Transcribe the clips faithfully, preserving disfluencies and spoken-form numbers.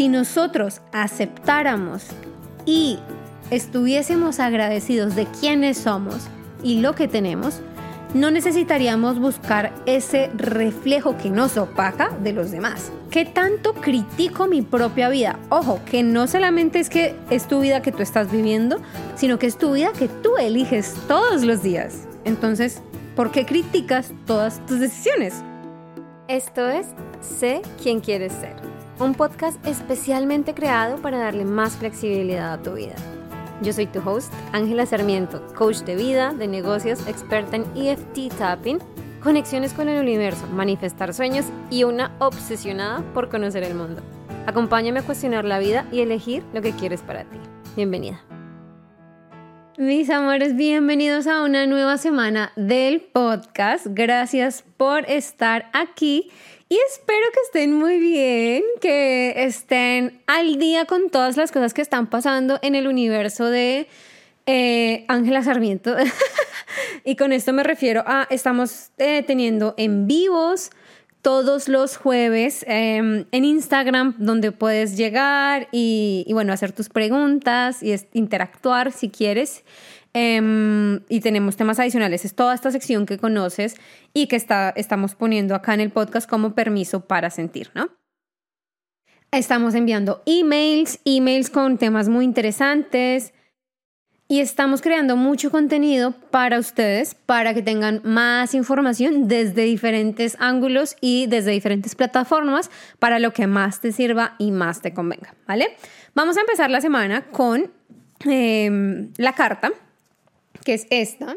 Si nosotros aceptáramos y estuviésemos agradecidos de quiénes somos y lo que tenemos, no necesitaríamos buscar ese reflejo que nos opaca de los demás. ¿Qué tanto critico mi propia vida? Ojo, que no solamente es que es tu vida que tú estás viviendo, sino que es tu vida que tú eliges todos los días. Entonces, ¿por qué criticas todas tus decisiones? Esto es Sé Quién Quieres Ser, un podcast especialmente creado para darle más flexibilidad a tu vida. Yo soy tu host, Ángela Sarmiento, coach de vida, de negocios, experta en E F T tapping, conexiones con el universo, manifestar sueños y una obsesionada por conocer el mundo. Acompáñame a cuestionar la vida y elegir lo que quieres para ti. Bienvenida. Mis amores, bienvenidos a una nueva semana del podcast. Gracias por estar aquí. Y espero que estén muy bien, que estén al día con todas las cosas que están pasando en el universo de Ángela eh, Sarmiento. Y con esto me refiero a, estamos eh, teniendo en vivos todos los jueves eh, en Instagram, donde puedes llegar y, y bueno, hacer tus preguntas y interactuar si quieres. Um, y tenemos temas adicionales. Es toda esta sección que conoces y que está, estamos poniendo acá en el podcast como permiso para sentir, ¿no? Estamos enviando emails, emails con temas muy interesantes y estamos creando mucho contenido para ustedes, para que tengan más información desde diferentes ángulos y desde diferentes plataformas para lo que más te sirva y más te convenga, ¿vale? Vamos a empezar la semana con eh, la carta, que es esta,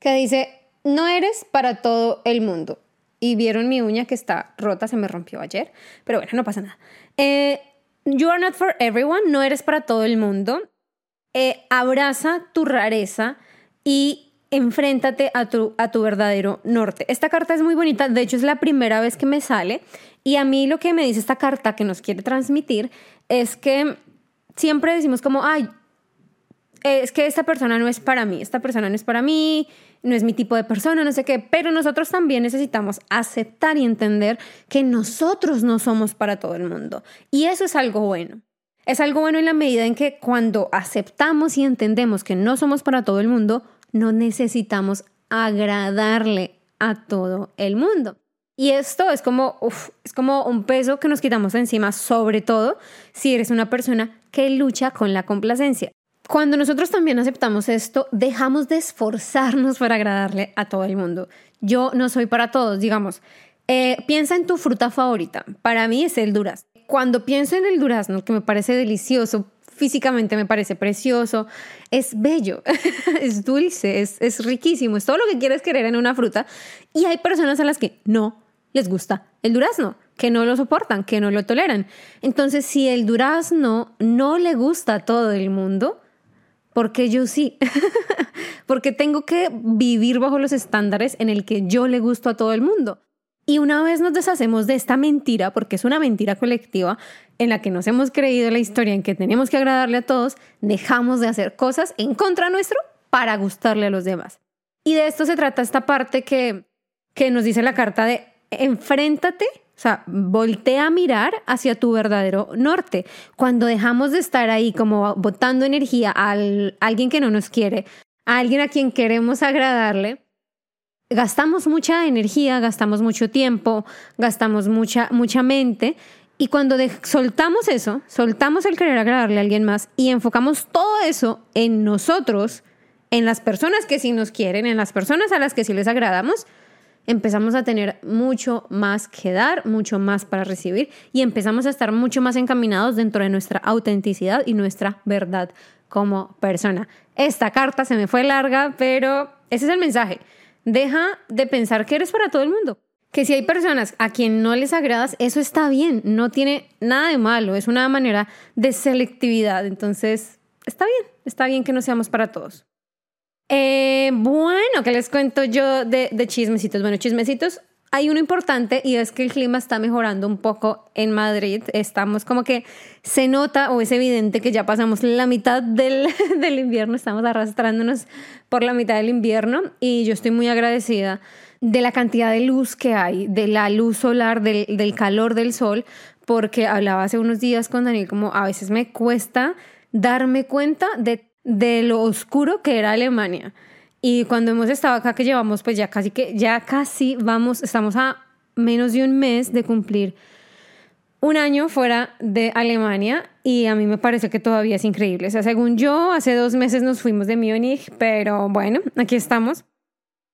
que dice: no eres para todo el mundo. Y vieron mi uña que está rota, se me rompió ayer, pero bueno, no pasa nada. Eh, you are not for everyone, no eres para todo el mundo. Eh, abraza tu rareza y enfréntate a tu, a tu verdadero norte. Esta carta es muy bonita, de hecho es la primera vez que me sale, y a mí lo que me dice esta carta que nos quiere transmitir es que siempre decimos como, ay, es que esta persona no es para mí, esta persona no es para mí, no es mi tipo de persona, no sé qué, pero nosotros también necesitamos aceptar y entender que nosotros no somos para todo el mundo. Y eso es algo bueno. Es algo bueno en la medida en que cuando aceptamos y entendemos que no somos para todo el mundo, no necesitamos agradarle a todo el mundo. Y esto es como, uf, es como un peso que nos quitamos de encima, sobre todo si eres una persona que lucha con la complacencia. Cuando nosotros también aceptamos esto, dejamos de esforzarnos para agradarle a todo el mundo. Yo no soy para todos, digamos. Eh, piensa en tu fruta favorita. Para mí es el durazno. Cuando pienso en el durazno, que me parece delicioso, físicamente me parece precioso, es bello, es dulce, es, es riquísimo, es todo lo que quieres querer en una fruta. Y hay personas a las que no les gusta el durazno, que no lo soportan, que no lo toleran. Entonces, si el durazno no le gusta a todo el mundo, porque yo sí, porque tengo que vivir bajo los estándares en el que yo le gusto a todo el mundo. Y una vez nos deshacemos de esta mentira, porque es una mentira colectiva en la que nos hemos creído la historia en que tenemos que agradarle a todos, dejamos de hacer cosas en contra nuestro para gustarle a los demás. Y de esto se trata esta parte que, que nos dice la carta de enfréntate. O sea, voltea a mirar hacia tu verdadero norte. Cuando dejamos de estar ahí como botando energía al, a alguien que no nos quiere, a alguien a quien queremos agradarle, gastamos mucha energía, gastamos mucho tiempo, gastamos mucha, mucha mente. Y cuando de- soltamos eso, soltamos el querer agradarle a alguien más y enfocamos todo eso en nosotros, en las personas que sí nos quieren, en las personas a las que sí les agradamos, empezamos a tener mucho más que dar, mucho más para recibir y empezamos a estar mucho más encaminados dentro de nuestra autenticidad y nuestra verdad como persona. Esta carta se me fue larga, pero ese es el mensaje. Deja de pensar que eres para todo el mundo. Que si hay personas a quien no les agradas, eso está bien, no tiene nada de malo, es una manera de selectividad. Entonces, está bien, está bien que no seamos para todos. Eh, bueno, ¿qué les cuento yo de, de chismecitos? Bueno, chismecitos, hay uno importante y es que el clima está mejorando un poco en Madrid. Estamos como que se nota o es evidente que ya pasamos la mitad del, del invierno, estamos arrastrándonos por la mitad del invierno y yo estoy muy agradecida de la cantidad de luz que hay, de la luz solar, del, del calor del sol, porque hablaba hace unos días con Daniel como a veces me cuesta darme cuenta de, de lo oscuro que era Alemania. Y cuando hemos estado acá, que llevamos pues ya casi que ya casi vamos, estamos a menos de un mes de cumplir un año fuera de Alemania, y a mí me parece que todavía es increíble. O sea, según yo, hace dos meses nos fuimos de Múnich, pero bueno, aquí estamos.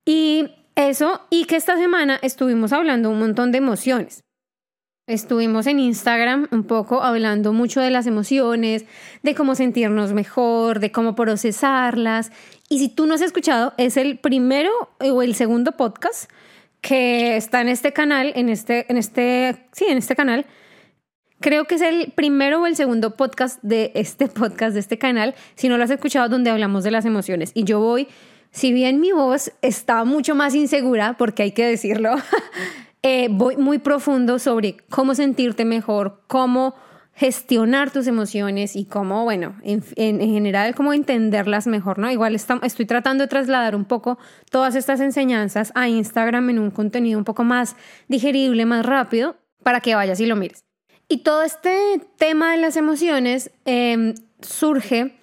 Y eso, y que esta semana estuvimos hablando un montón de emociones. Estuvimos en Instagram un poco hablando mucho de las emociones, de cómo sentirnos mejor, de cómo procesarlas. Y si tú no has escuchado, es el primero o el segundo podcast que está en este canal, en este, en este, sí, en este canal. Creo que es el primero o el segundo podcast de este podcast, de este canal, si no lo has escuchado, donde hablamos de las emociones. Y yo voy, si bien mi voz está mucho más insegura, porque hay que decirlo, eh, voy muy profundo sobre cómo sentirte mejor, cómo gestionar tus emociones y cómo, bueno, en, en, en general, cómo entenderlas mejor, ¿no? Igual está, estoy tratando de trasladar un poco todas estas enseñanzas a Instagram en un contenido un poco más digerible, más rápido, para que vayas y lo mires. Y todo este tema de las emociones eh, surge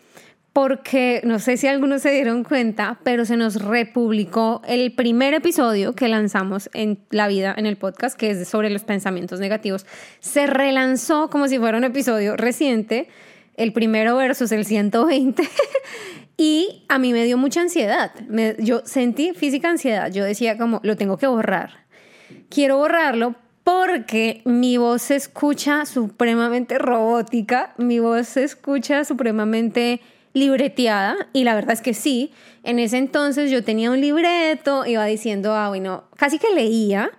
porque, no sé si algunos se dieron cuenta, pero se nos republicó el primer episodio que lanzamos en La Vida, en el podcast, que es sobre los pensamientos negativos. Se relanzó como si fuera un episodio reciente, el primero versus el ciento veinte, y a mí me dio mucha ansiedad. Me, yo sentí física ansiedad. Yo decía como, lo tengo que borrar. Quiero borrarlo porque mi voz se escucha supremamente robótica, mi voz se escucha supremamente libreteada, y la verdad es que sí. En ese entonces yo tenía un libreto, iba diciendo, ah, bueno, casi que leía,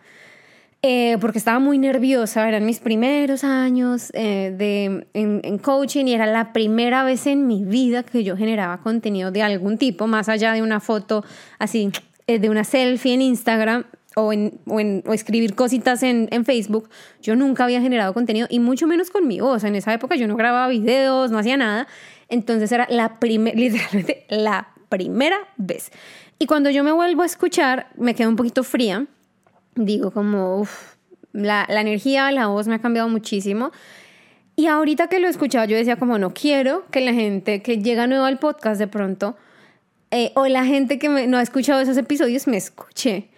eh, porque estaba muy nerviosa, eran mis primeros años eh, de, en, en coaching, y era la primera vez en mi vida que yo generaba contenido de algún tipo, más allá de una foto así, eh, de una selfie en Instagram, O, en, o, en, o escribir cositas en, en Facebook. Yo nunca había generado contenido, y mucho menos con mi voz. En esa época yo no grababa videos, no hacía nada. Entonces era la primer, literalmente la primera vez. Y cuando yo me vuelvo a escuchar, me quedo un poquito fría. Digo como, uff, la, la energía, la voz me ha cambiado muchísimo. Y ahorita que lo he escuchado, yo decía como, no quiero que la gente que llega nueva al podcast de pronto, eh, o la gente que me, no ha escuchado esos episodios, me escuche.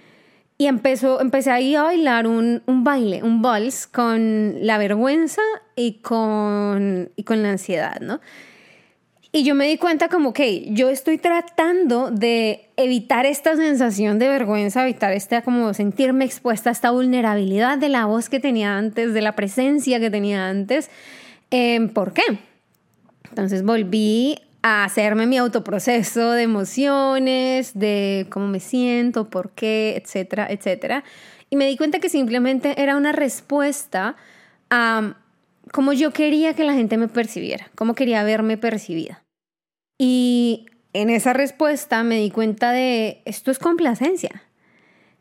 Y empezó, empecé ahí a bailar un, un baile, un vals, con la vergüenza y con, y con la ansiedad, ¿no? Y yo me di cuenta como, ok, yo estoy tratando de evitar esta sensación de vergüenza, evitar esta, como sentirme expuesta a esta vulnerabilidad de la voz que tenía antes, de la presencia que tenía antes. Eh, ¿Por qué? Entonces volví a hacerme mi autoproceso de emociones, de cómo me siento, por qué, etcétera, etcétera. Y me di cuenta que simplemente era una respuesta a cómo yo quería que la gente me percibiera, cómo quería verme percibida. Y en esa respuesta me di cuenta de, esto es complacencia.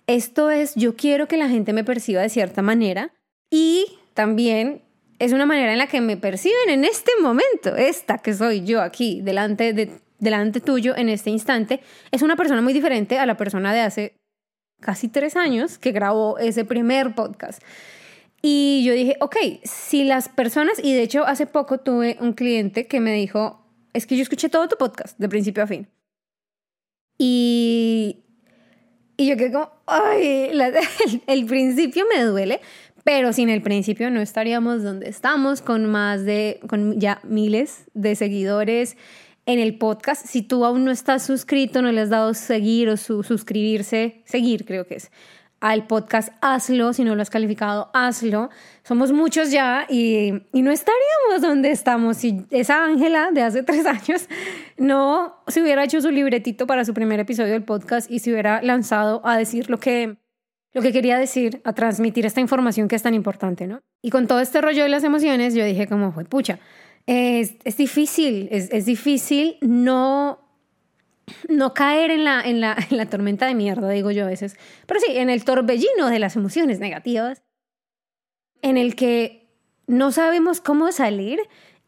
Esto es, yo quiero que la gente me perciba de cierta manera, y también es una manera en la que me perciben en este momento. Esta que soy yo aquí, delante, de, delante tuyo en este instante, es una persona muy diferente a la persona de hace casi tres años que grabó ese primer podcast. Y yo dije, ok, si las personas, y de hecho hace poco tuve un cliente que me dijo, es que yo escuché todo tu podcast de principio a fin. Y, y yo quedé como, ay, la, el, el principio me duele. Pero sin el principio no estaríamos donde estamos, con más de, con ya miles de seguidores en el podcast. Si tú aún no estás suscrito, no le has dado seguir o su, suscribirse, seguir creo que es, al podcast, hazlo. Si no lo has calificado, hazlo. Somos muchos ya, y, y no estaríamos donde estamos si esa Ángela de hace tres años no se hubiera hecho su libretito para su primer episodio del podcast y se hubiera lanzado a decir lo que... Lo que quería decir, a transmitir esta información que es tan importante, ¿no? Y con todo este rollo de las emociones, yo dije como, pucha, es, es difícil, es, es difícil no, no caer en la, en, la, en la tormenta de mierda, digo yo a veces. Pero sí, en el torbellino de las emociones negativas, en el que no sabemos cómo salir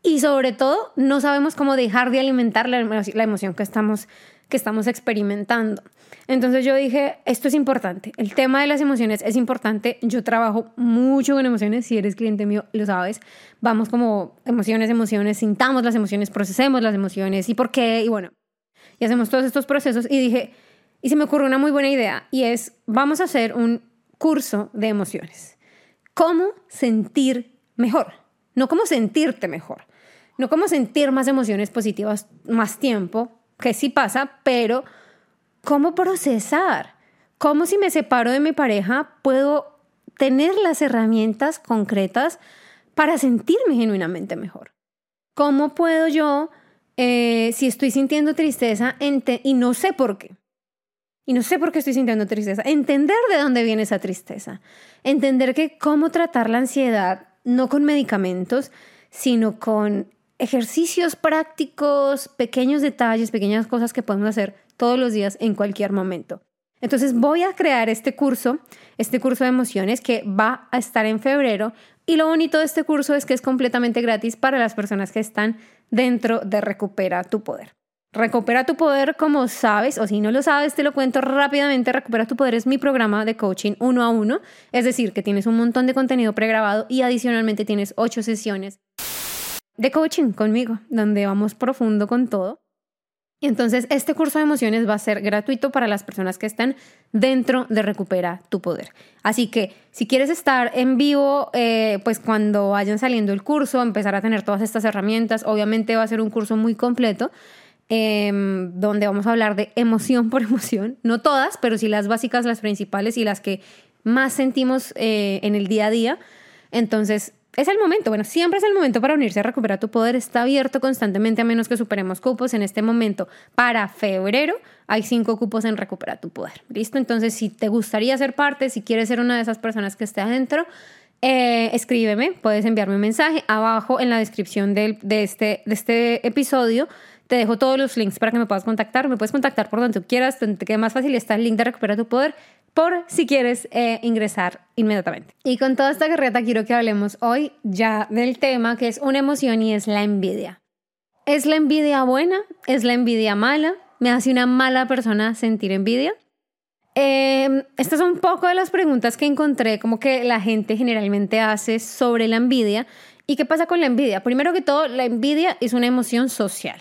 y sobre todo no sabemos cómo dejar de alimentar la, la emoción que estamos, que estamos experimentando. Entonces yo dije, esto es importante, el tema de las emociones es importante, yo trabajo mucho con emociones, si eres cliente mío lo sabes, vamos como emociones, emociones, sintamos las emociones, procesemos las emociones y por qué, y bueno, y hacemos todos estos procesos y dije, y se me ocurrió una muy buena idea y es, vamos a hacer un curso de emociones, cómo sentir mejor, no cómo sentirte mejor, no cómo sentir más emociones positivas, más tiempo, que sí pasa, pero... ¿Cómo procesar? ¿Cómo si me separo de mi pareja puedo tener las herramientas concretas para sentirme genuinamente mejor? ¿Cómo puedo yo, eh, si estoy sintiendo tristeza ente- y no sé por qué, y no sé por qué estoy sintiendo tristeza, entender de dónde viene esa tristeza, entender que cómo tratar la ansiedad, no con medicamentos, sino con ejercicios prácticos, pequeños detalles, pequeñas cosas que podemos hacer todos los días, en cualquier momento. Entonces voy a crear este curso, este curso de emociones que va a estar en febrero y lo bonito de este curso es que es completamente gratis para las personas que están dentro de Recupera tu Poder. Recupera tu Poder, como sabes, o si no lo sabes, te lo cuento rápidamente. Recupera tu Poder es mi programa de coaching uno a uno, es decir, que tienes un montón de contenido pregrabado y adicionalmente tienes ocho sesiones de coaching conmigo, donde vamos profundo con todo. Y entonces este curso de emociones va a ser gratuito para las personas que están dentro de Recupera tu Poder. Así que si quieres estar en vivo, eh, pues cuando vayan saliendo el curso, empezar a tener todas estas herramientas. Obviamente va a ser un curso muy completo, eh, donde vamos a hablar de emoción por emoción. No todas, pero sí las básicas, las principales y las que más sentimos eh, en el día a día. Entonces... Es el momento, bueno, siempre es el momento para unirse a Recuperar tu Poder. Está abierto constantemente a menos que superemos cupos. En este momento, para febrero, hay cinco cupos en Recuperar tu Poder. ¿Listo? Entonces, si te gustaría ser parte, si quieres ser una de esas personas que esté adentro, eh, escríbeme, puedes enviarme un mensaje. Abajo en la descripción del, de, este, de este episodio te dejo todos los links para que me puedas contactar. Me puedes contactar por donde tú quieras, donde te quede más fácil. Está el link de Recuperar tu Poder, por si quieres eh, ingresar inmediatamente. Y con toda esta carreta quiero que hablemos hoy ya del tema que es una emoción y es la envidia. ¿Es la envidia buena? ¿Es la envidia mala? ¿Me hace una mala persona sentir envidia? Eh, estas son un poco de las preguntas que encontré como que la gente generalmente hace sobre la envidia. ¿Y qué pasa con la envidia? Primero que todo, la envidia es una emoción social.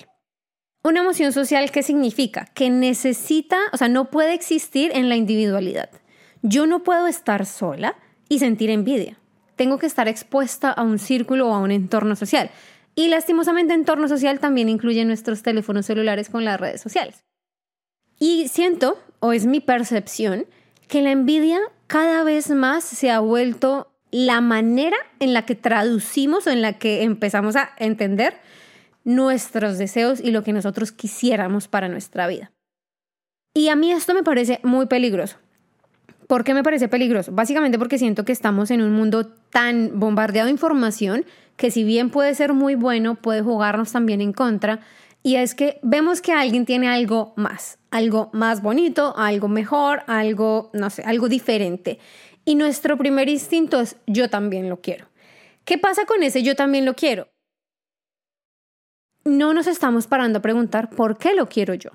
Una emoción social que significa que necesita, o sea, no puede existir en la individualidad. Yo no puedo estar sola y sentir envidia. Tengo que estar expuesta a un círculo o a un entorno social. Y lastimosamente, entorno social también incluye nuestros teléfonos celulares con las redes sociales. Y siento, o es mi percepción, que la envidia cada vez más se ha vuelto la manera en la que traducimos o en la que empezamos a entender nuestros deseos y lo que nosotros quisiéramos para nuestra vida. Y a mí esto me parece muy peligroso. ¿Por qué me parece peligroso? Básicamente porque siento que estamos en un mundo tan bombardeado de información que si bien puede ser muy bueno, puede jugarnos también en contra. Y es que vemos que alguien tiene algo más, algo más bonito, algo mejor, algo, no sé, algo diferente. Y nuestro primer instinto es yo también lo quiero. ¿Qué pasa con ese yo también lo quiero? No nos estamos parando a preguntar por qué lo quiero yo.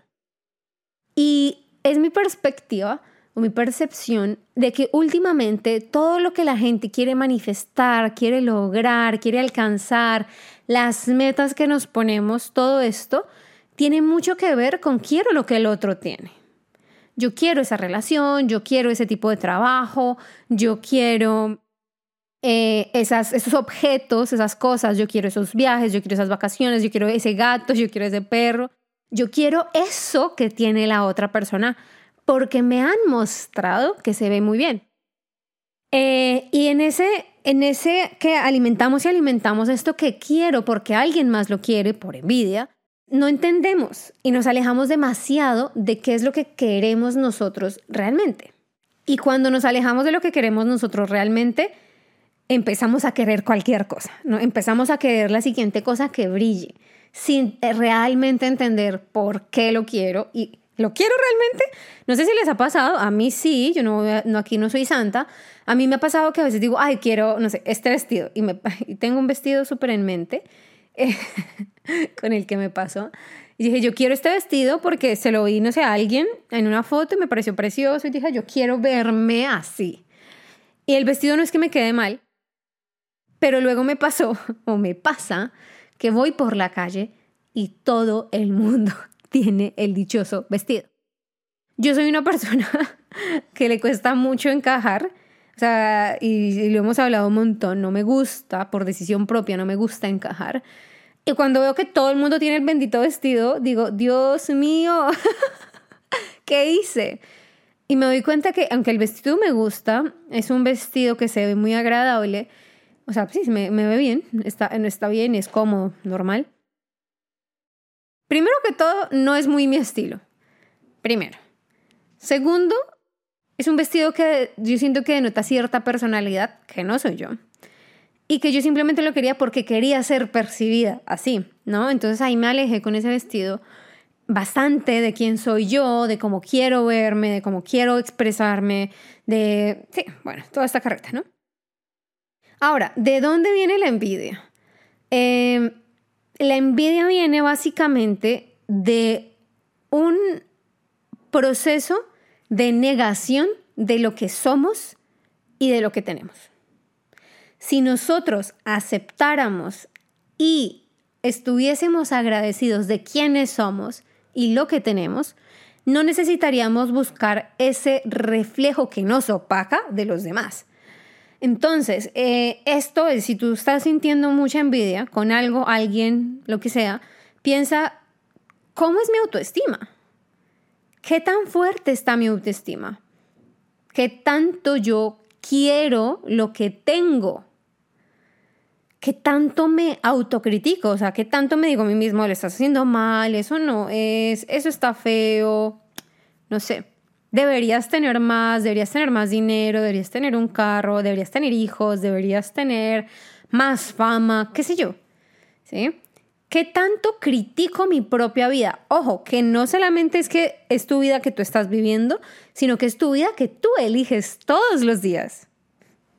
Y es mi perspectiva o mi percepción de que últimamente todo lo que la gente quiere manifestar, quiere lograr, quiere alcanzar, las metas que nos ponemos, todo esto tiene mucho que ver con quiero lo que el otro tiene. Yo quiero esa relación, yo quiero ese tipo de trabajo, yo quiero... Eh, esas, esos objetos, esas cosas, yo quiero esos viajes, yo quiero esas vacaciones, yo quiero ese gato, yo quiero ese perro, yo quiero eso que tiene la otra persona porque me han mostrado que se ve muy bien. Eh, y en ese, en ese que alimentamos y alimentamos esto que quiero porque alguien más lo quiere por envidia, no entendemos y nos alejamos demasiado de qué es lo que queremos nosotros realmente. Y cuando nos alejamos de lo que queremos nosotros realmente, empezamos a querer cualquier cosa, ¿no? Empezamos a querer la siguiente cosa que brille, sin realmente entender por qué lo quiero y lo quiero realmente. No sé si les ha pasado, a mí sí, yo no, no aquí no soy santa. A mí me ha pasado que a veces digo, ay, quiero, no sé, este vestido. Y, me, y tengo un vestido súper en mente eh, con el que me pasó. Y dije, yo quiero este vestido porque se lo vi, no sé, a alguien en una foto y me pareció precioso. Y dije, yo quiero verme así. Y el vestido no es que me quede mal, pero luego me pasó, o me pasa, que voy por la calle y todo el mundo tiene el dichoso vestido. Yo soy una persona que le cuesta mucho encajar, o sea, y, y lo hemos hablado un montón, no me gusta, por decisión propia, no me gusta encajar. Y cuando veo que todo el mundo tiene el bendito vestido, digo, Dios mío, ¿qué hice? Y me doy cuenta que, aunque el vestido me gusta, es un vestido que se ve muy agradable, o sea, sí, me, me ve bien, está, está bien, es cómodo, normal. Primero que todo, no es muy mi estilo, primero. Segundo, es un vestido que yo siento que denota cierta personalidad, que no soy yo. Y que yo simplemente lo quería porque quería ser percibida así, ¿no? Entonces ahí me alejé con ese vestido bastante de quién soy yo, de cómo quiero verme, de cómo quiero expresarme, de... Sí, bueno, toda esta carreta, ¿no? Ahora, ¿de dónde viene la envidia? Eh, la envidia viene básicamente de un proceso de negación de lo que somos y de lo que tenemos. Si nosotros aceptáramos y estuviésemos agradecidos de quiénes somos y lo que tenemos, no necesitaríamos buscar ese reflejo que nos opaca de los demás. Entonces, eh, esto es, si tú estás sintiendo mucha envidia con algo, alguien, lo que sea, piensa, ¿cómo es mi autoestima? ¿Qué tan fuerte está mi autoestima? ¿Qué tanto yo quiero lo que tengo? ¿Qué tanto me autocritico? O sea, ¿qué tanto me digo a mí mismo? ¿Lo estás haciendo mal? ¿Eso no es? ¿Eso está feo? No sé. Deberías tener más, deberías tener más dinero, deberías tener un carro, deberías tener hijos, deberías tener más fama, qué sé yo. ¿Sí? ¿Qué tanto critico mi propia vida? Ojo, que no solamente es que es tu vida que tú estás viviendo, sino que es tu vida que tú eliges todos los días.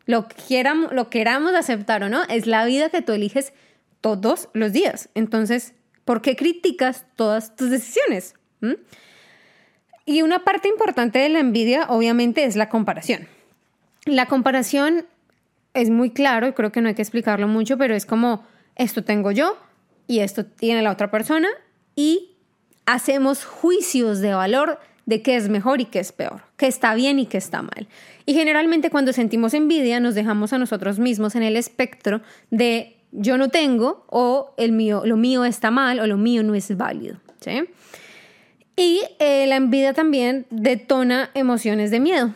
Lo que queramos, lo queramos aceptar o no, es la vida que tú eliges todos los días. Entonces, ¿por qué criticas todas tus decisiones? ¿Mm? Y una parte importante de la envidia, obviamente, es la comparación. La comparación es muy claro, y creo que no hay que explicarlo mucho, pero es como, esto tengo yo y esto tiene la otra persona, y hacemos juicios de valor de qué es mejor y qué es peor, qué está bien y qué está mal. Y generalmente cuando sentimos envidia nos dejamos a nosotros mismos en el espectro de yo no tengo, o el mío, lo mío está mal, o lo mío no es válido, ¿sí? Y eh, la envidia también detona emociones de miedo,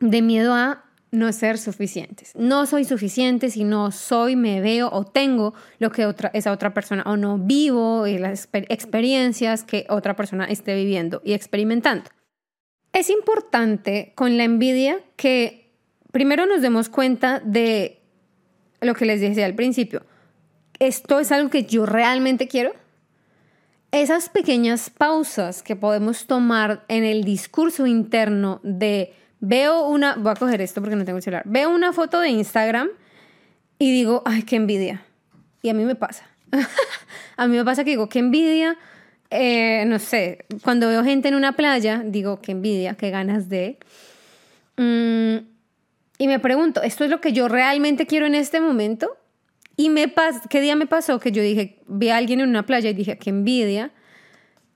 de miedo a no ser suficientes. No soy suficiente si no soy, me veo o tengo lo que otra, esa otra persona, o no vivo y las exper- experiencias que otra persona esté viviendo y experimentando. Es importante con la envidia que primero nos demos cuenta de lo que les decía al principio. ¿Esto es algo que yo realmente quiero? Esas pequeñas pausas que podemos tomar en el discurso interno de veo una, voy a coger esto porque no tengo el celular, veo una foto de Instagram y digo, ay, qué envidia. Y a mí me pasa. A mí me pasa que digo, qué envidia, eh, no sé, cuando veo gente en una playa, digo, qué envidia, qué ganas de. Um, y me pregunto, ¿esto es lo que yo realmente quiero en este momento? Y me pas- ¿qué día me pasó que yo dije, vi a alguien en una playa y dije, qué envidia?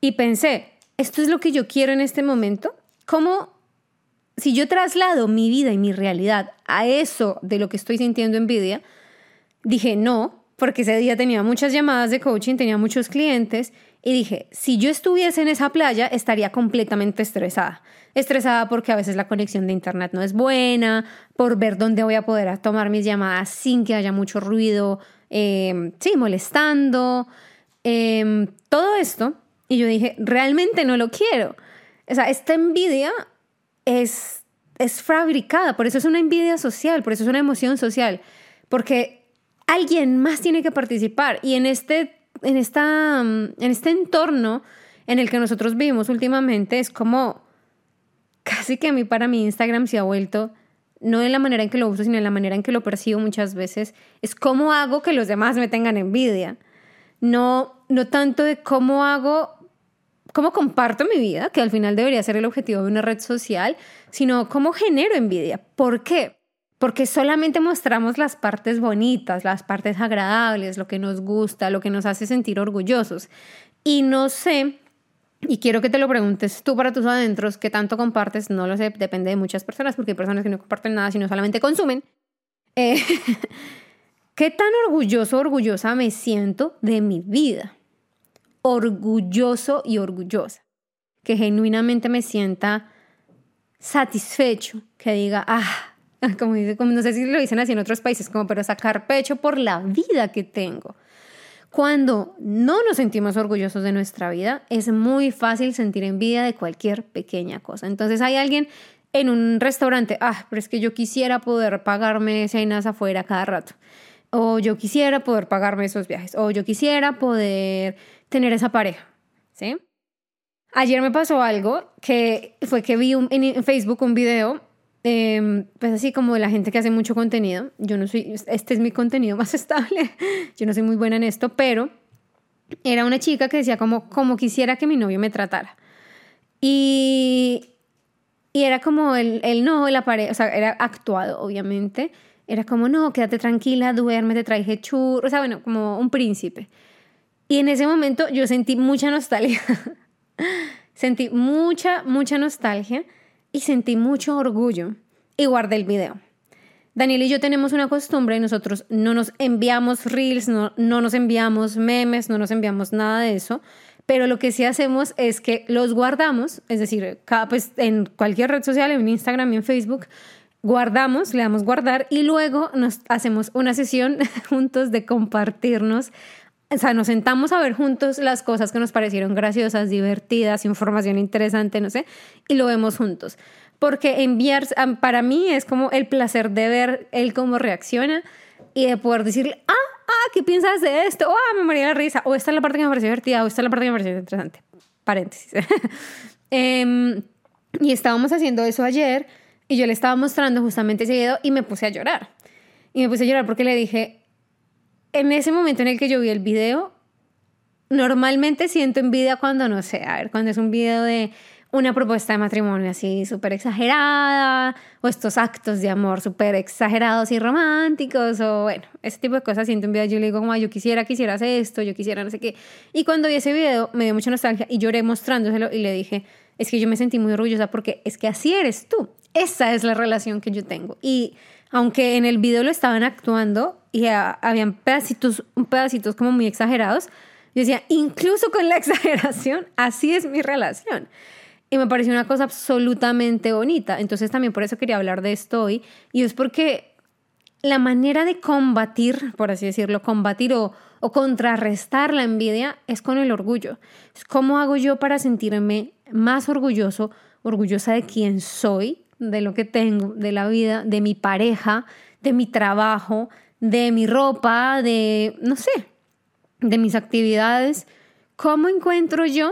Y pensé, ¿esto es lo que yo quiero en este momento? ¿Cómo? Si yo traslado mi vida y mi realidad a eso de lo que estoy sintiendo envidia, dije no, porque ese día tenía muchas llamadas de coaching, tenía muchos clientes, y dije, si yo estuviese en esa playa, estaría completamente estresada. Estresada porque a veces la conexión de internet no es buena, por ver dónde voy a poder tomar mis llamadas sin que haya mucho ruido, eh, sí, molestando, eh, todo esto. Y yo dije, realmente no lo quiero. O sea, esta envidia... Es, es fabricada, por eso es una envidia social, por eso es una emoción social, porque alguien más tiene que participar. Y en este, en esta, en este entorno en el que nosotros vivimos últimamente, es como casi que a mí, para mi Instagram se ha vuelto, no de la manera en que lo uso, sino de la manera en que lo percibo muchas veces, es cómo hago que los demás me tengan envidia. no, no tanto de cómo hago, cómo comparto mi vida, que al final debería ser el objetivo de una red social, sino cómo genero envidia. ¿Por qué? Porque solamente mostramos las partes bonitas, las partes agradables, lo que nos gusta, lo que nos hace sentir orgullosos. Y no sé, y quiero que te lo preguntes tú para tus adentros, ¿qué tanto compartes? No lo sé, depende de muchas personas, porque hay personas que no comparten nada, sino solamente consumen. Eh, ¿Qué tan orgulloso, orgullosa me siento de mi vida? Orgulloso y orgullosa. Que genuinamente me sienta satisfecho, que diga, ah, como dice, como, no sé si lo dicen así en otros países, como, pero sacar pecho por la vida que tengo. Cuando no nos sentimos orgullosos de nuestra vida, es muy fácil sentir envidia de cualquier pequeña cosa. Entonces hay alguien en un restaurante, ah, pero es que yo quisiera poder pagarme cenas afuera cada rato, o yo quisiera poder pagarme esos viajes, o yo quisiera poder tener esa pareja, ¿sí? Ayer me pasó algo que fue que vi un, en Facebook un video, Eh, pues así como de la gente que hace mucho contenido. Yo no soy, este es mi contenido más estable, yo no soy muy buena en esto, pero era una chica que decía como, como quisiera que mi novio me tratara, y, y era como el, el no, la pareja, o sea, era actuado obviamente, era como no, quédate tranquila, duerme, te traje churros, o sea, bueno, como un príncipe. Y en ese momento yo sentí mucha nostalgia sentí mucha, mucha nostalgia y sentí mucho orgullo, y guardé el video. Daniel y yo tenemos una costumbre, nosotros no nos enviamos reels, no, no nos enviamos memes, no nos enviamos nada de eso, pero lo que sí hacemos es que los guardamos, es decir, cada, pues, en cualquier red social, en Instagram y en Facebook, guardamos, le damos guardar, y luego nos hacemos una sesión juntos de compartirnos. O sea, nos sentamos a ver juntos las cosas que nos parecieron graciosas, divertidas, información interesante, no sé, y lo vemos juntos. Porque enviar, para mí, es como el placer de ver él cómo reacciona y de poder decirle, ah, ah, ¿qué piensas de esto? O, ah, me morí la risa. O esta es la parte que me pareció divertida, o esta es la parte que me pareció interesante. Paréntesis. um, y estábamos haciendo eso ayer, y yo le estaba mostrando justamente ese video, y me puse a llorar. Y me puse a llorar porque le dije... En ese momento en el que yo vi el video, normalmente siento envidia cuando, no sé, a ver, cuando es un video de una propuesta de matrimonio así súper exagerada, o estos actos de amor súper exagerados y románticos, o bueno, ese tipo de cosas siento envidia. Yo le digo como, yo quisiera que hicieras esto, yo quisiera no sé qué. Y cuando vi ese video me dio mucha nostalgia y lloré mostrándoselo, y le dije, es que yo me sentí muy orgullosa porque es que así eres tú. Esa es la relación que yo tengo. Y aunque en el video lo estaban actuando y a, habían pedacitos, pedacitos como muy exagerados, yo decía, incluso con la exageración, así es mi relación. Y me pareció una cosa absolutamente bonita. Entonces también por eso quería hablar de esto hoy. Y es porque la manera de combatir, por así decirlo, combatir o, o contrarrestar la envidia es con el orgullo. Es cómo hago yo para sentirme más orgulloso, orgullosa de quién soy, de lo que tengo, de la vida, de mi pareja, de mi trabajo, de mi ropa, de, no sé, de mis actividades. ¿Cómo encuentro yo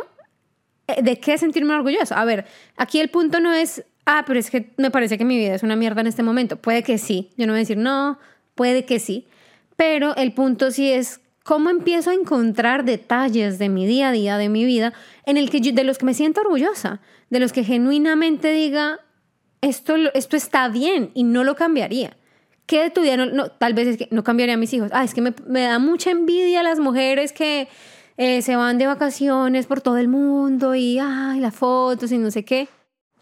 de qué sentirme orgullosa? A ver, aquí el punto no es, ah, pero es que me parece que mi vida es una mierda en este momento. Puede que sí, yo no voy a decir no, puede que sí, pero el punto sí es cómo empiezo a encontrar detalles de mi día a día, de mi vida, en el que yo, de los que me siento orgullosa, de los que genuinamente diga, Esto, esto está bien y no lo cambiaría. ¿Qué de tu vida? No, no, tal vez es que no cambiaría a mis hijos. Ah, es que me, me da mucha envidia las mujeres que eh, se van de vacaciones por todo el mundo y ay, las fotos y no sé qué.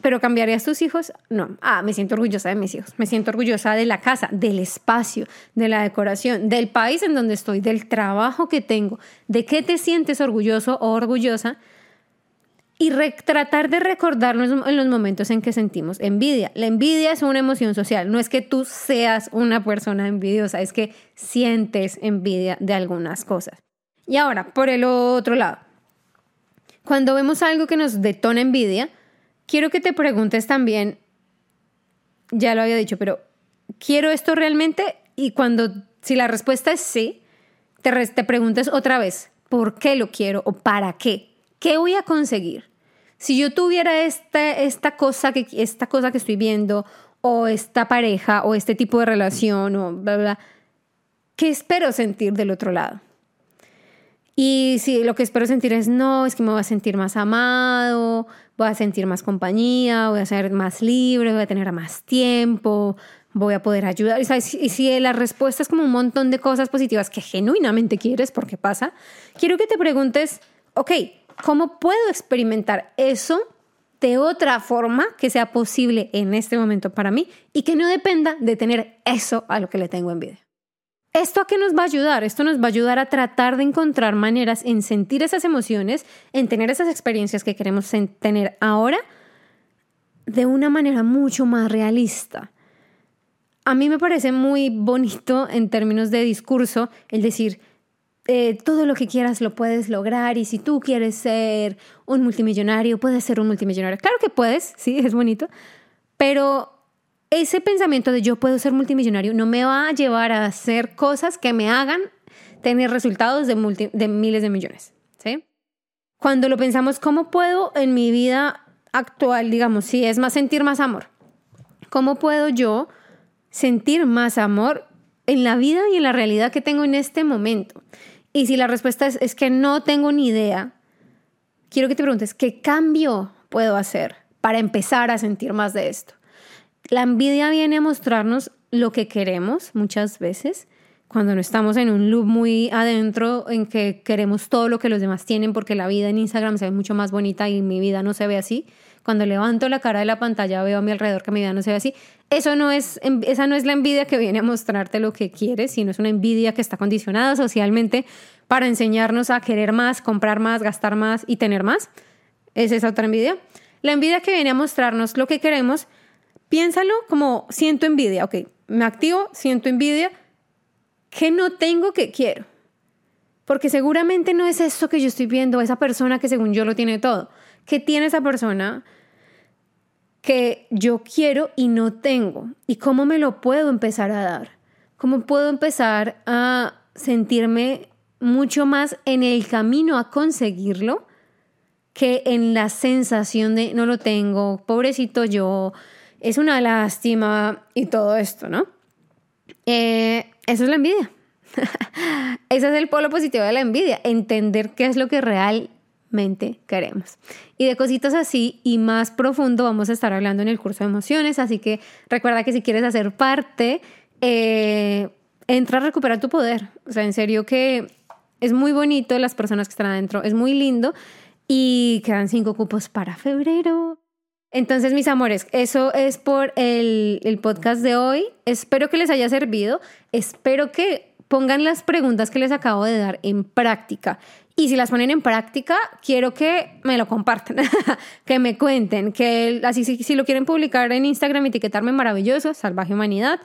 ¿Pero cambiarías tus hijos? No. Ah, me siento orgullosa de mis hijos. Me siento orgullosa de la casa, del espacio, de la decoración, del país en donde estoy, del trabajo que tengo. ¿De qué te sientes orgulloso o orgullosa? Y re- tratar de recordarnos en los momentos en que sentimos envidia. La envidia es una emoción social. No es que tú seas una persona envidiosa, es que sientes envidia de algunas cosas. Y ahora, por el otro lado, cuando vemos algo que nos detona envidia, quiero que te preguntes también, ya lo había dicho, pero ¿quiero esto realmente? Y cuando, si la respuesta es sí, te, re- te preguntes otra vez, ¿por qué lo quiero o para qué? ¿Qué voy a conseguir? Si yo tuviera esta, esta, cosa que, esta cosa que estoy viendo, o esta pareja, o este tipo de relación, o bla, bla, ¿qué espero sentir del otro lado? Y sí, lo que espero sentir es, no, es que me voy a sentir más amado, voy a sentir más compañía, voy a ser más libre, voy a tener más tiempo, voy a poder ayudar. Y si la respuesta es como un montón de cosas positivas que genuinamente quieres, porque pasa, quiero que te preguntes, ok, ¿cómo puedo experimentar eso de otra forma que sea posible en este momento para mí y que no dependa de tener eso a lo que le tengo envidia? ¿Esto a qué nos va a ayudar? Esto nos va a ayudar a tratar de encontrar maneras en sentir esas emociones, en tener esas experiencias que queremos tener ahora de una manera mucho más realista. A mí me parece muy bonito en términos de discurso el decir eh, todo lo que quieras lo puedes lograr, y si tú quieres ser un multimillonario, puedes ser un multimillonario. Claro que puedes, sí, es bonito, pero ese pensamiento de yo puedo ser multimillonario no me va a llevar a hacer cosas que me hagan tener resultados de, multi, de miles de millones, ¿sí? Cuando lo pensamos, ¿cómo puedo en mi vida actual, digamos, si es más sentir más amor? ¿Cómo puedo yo sentir más amor en la vida y en la realidad que tengo en este momento? Y si la respuesta es, es que no tengo ni idea, quiero que te preguntes, ¿qué cambio puedo hacer para empezar a sentir más de esto? La envidia viene a mostrarnos lo que queremos muchas veces cuando no estamos en un loop muy adentro en que queremos todo lo que los demás tienen porque la vida en Instagram se ve mucho más bonita y mi vida no se ve así. Cuando levanto la cara de la pantalla veo a mi alrededor que mi vida no se ve así. Eso no es, esa no es la envidia que viene a mostrarte lo que quieres, sino es una envidia que está condicionada socialmente para enseñarnos a querer más, comprar más, gastar más y tener más. Es esa otra envidia. La envidia que viene a mostrarnos lo que queremos. Piénsalo como siento envidia, ok, me activo, siento envidia, ¿qué no tengo que quiero? Porque seguramente no es eso que yo estoy viendo, esa persona que según yo lo tiene todo. ¿Qué tiene esa persona que yo quiero y no tengo? ¿Y cómo me lo puedo empezar a dar? ¿Cómo puedo empezar a sentirme mucho más en el camino a conseguirlo que en la sensación de no lo tengo, pobrecito yo, es una lástima y todo esto, ¿no? Eh, eso es la envidia. Ese es el polo positivo de la envidia, entender qué es lo que realmente queremos. Y de cositas así y más profundo vamos a estar hablando en el curso de emociones, así que recuerda que si quieres hacer parte, eh, entra a recuperar tu poder. O sea, en serio que es muy bonito las personas que están adentro, es muy lindo y quedan cinco cupos para febrero. Entonces, mis amores, eso es por el, el podcast de hoy. Espero que les haya servido. Espero que pongan las preguntas que les acabo de dar en práctica. Y si las ponen en práctica, quiero que me lo compartan, que me cuenten, que así si, si lo quieren publicar en Instagram, etiquetarme maravilloso, Salvaje Humanidad.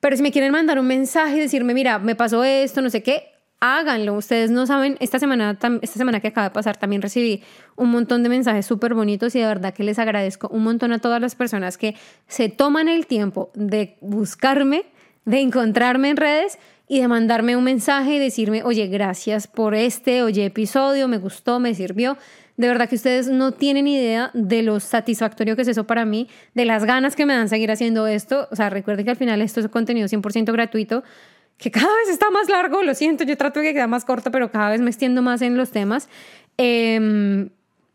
Pero si me quieren mandar un mensaje y decirme, mira, me pasó esto, no sé qué, háganlo. Ustedes no saben, esta semana, esta semana que acaba de pasar también recibí un montón de mensajes súper bonitos y de verdad que les agradezco un montón a todas las personas que se toman el tiempo de buscarme, de encontrarme en redes y de mandarme un mensaje y decirme, oye, gracias por este, oye, episodio, me gustó, me sirvió. De verdad que ustedes no tienen idea de lo satisfactorio que es eso para mí, de las ganas que me dan seguir haciendo esto. O sea, recuerden que al final esto es contenido cien por ciento gratuito, que cada vez está más largo, lo siento, yo trato de que quede más corto, pero cada vez me extiendo más en los temas. Eh,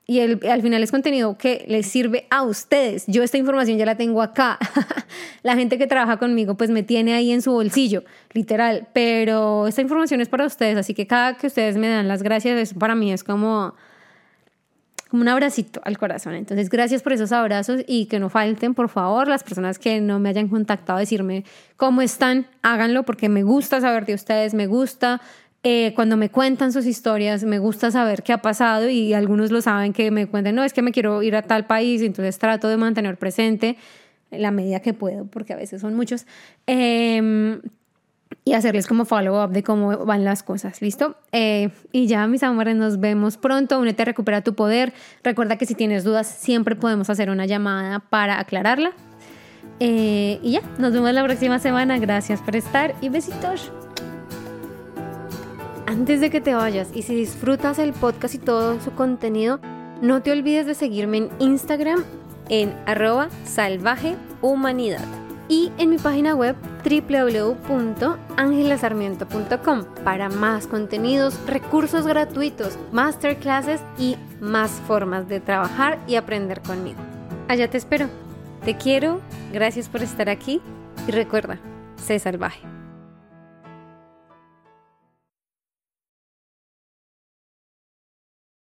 y el, al final es contenido que les sirve a ustedes. Yo esta información ya la tengo acá. La gente que trabaja conmigo pues me tiene ahí en su bolsillo, literal. Pero esta información es para ustedes, así que cada que ustedes me dan las gracias, eso para mí es como, como un abracito al corazón. Entonces, gracias por esos abrazos y que no falten, por favor. Las personas que no me hayan contactado a decirme cómo están, háganlo porque me gusta saber de ustedes, me gusta eh, cuando me cuentan sus historias, me gusta saber qué ha pasado y algunos lo saben que me cuentan, no, es que me quiero ir a tal país, entonces trato de mantener presente en la medida que puedo porque a veces son muchos. Eh, y hacerles como follow-up de cómo van las cosas, ¿listo? Eh, y ya, mis amores, nos vemos pronto. Únete a Recupera tu Poder. Recuerda que si tienes dudas, siempre podemos hacer una llamada para aclararla. Eh, y ya, nos vemos la próxima semana. Gracias por estar y besitos. Antes de que te vayas, y si disfrutas el podcast y todo su contenido, no te olvides de seguirme en Instagram en arroba salvajehumanidad y en mi página web doble u doble u doble u punto ángela sarmiento punto com para más contenidos, recursos gratuitos, masterclasses y más formas de trabajar y aprender conmigo. Allá te espero. Te quiero, gracias por estar aquí y recuerda, sé salvaje.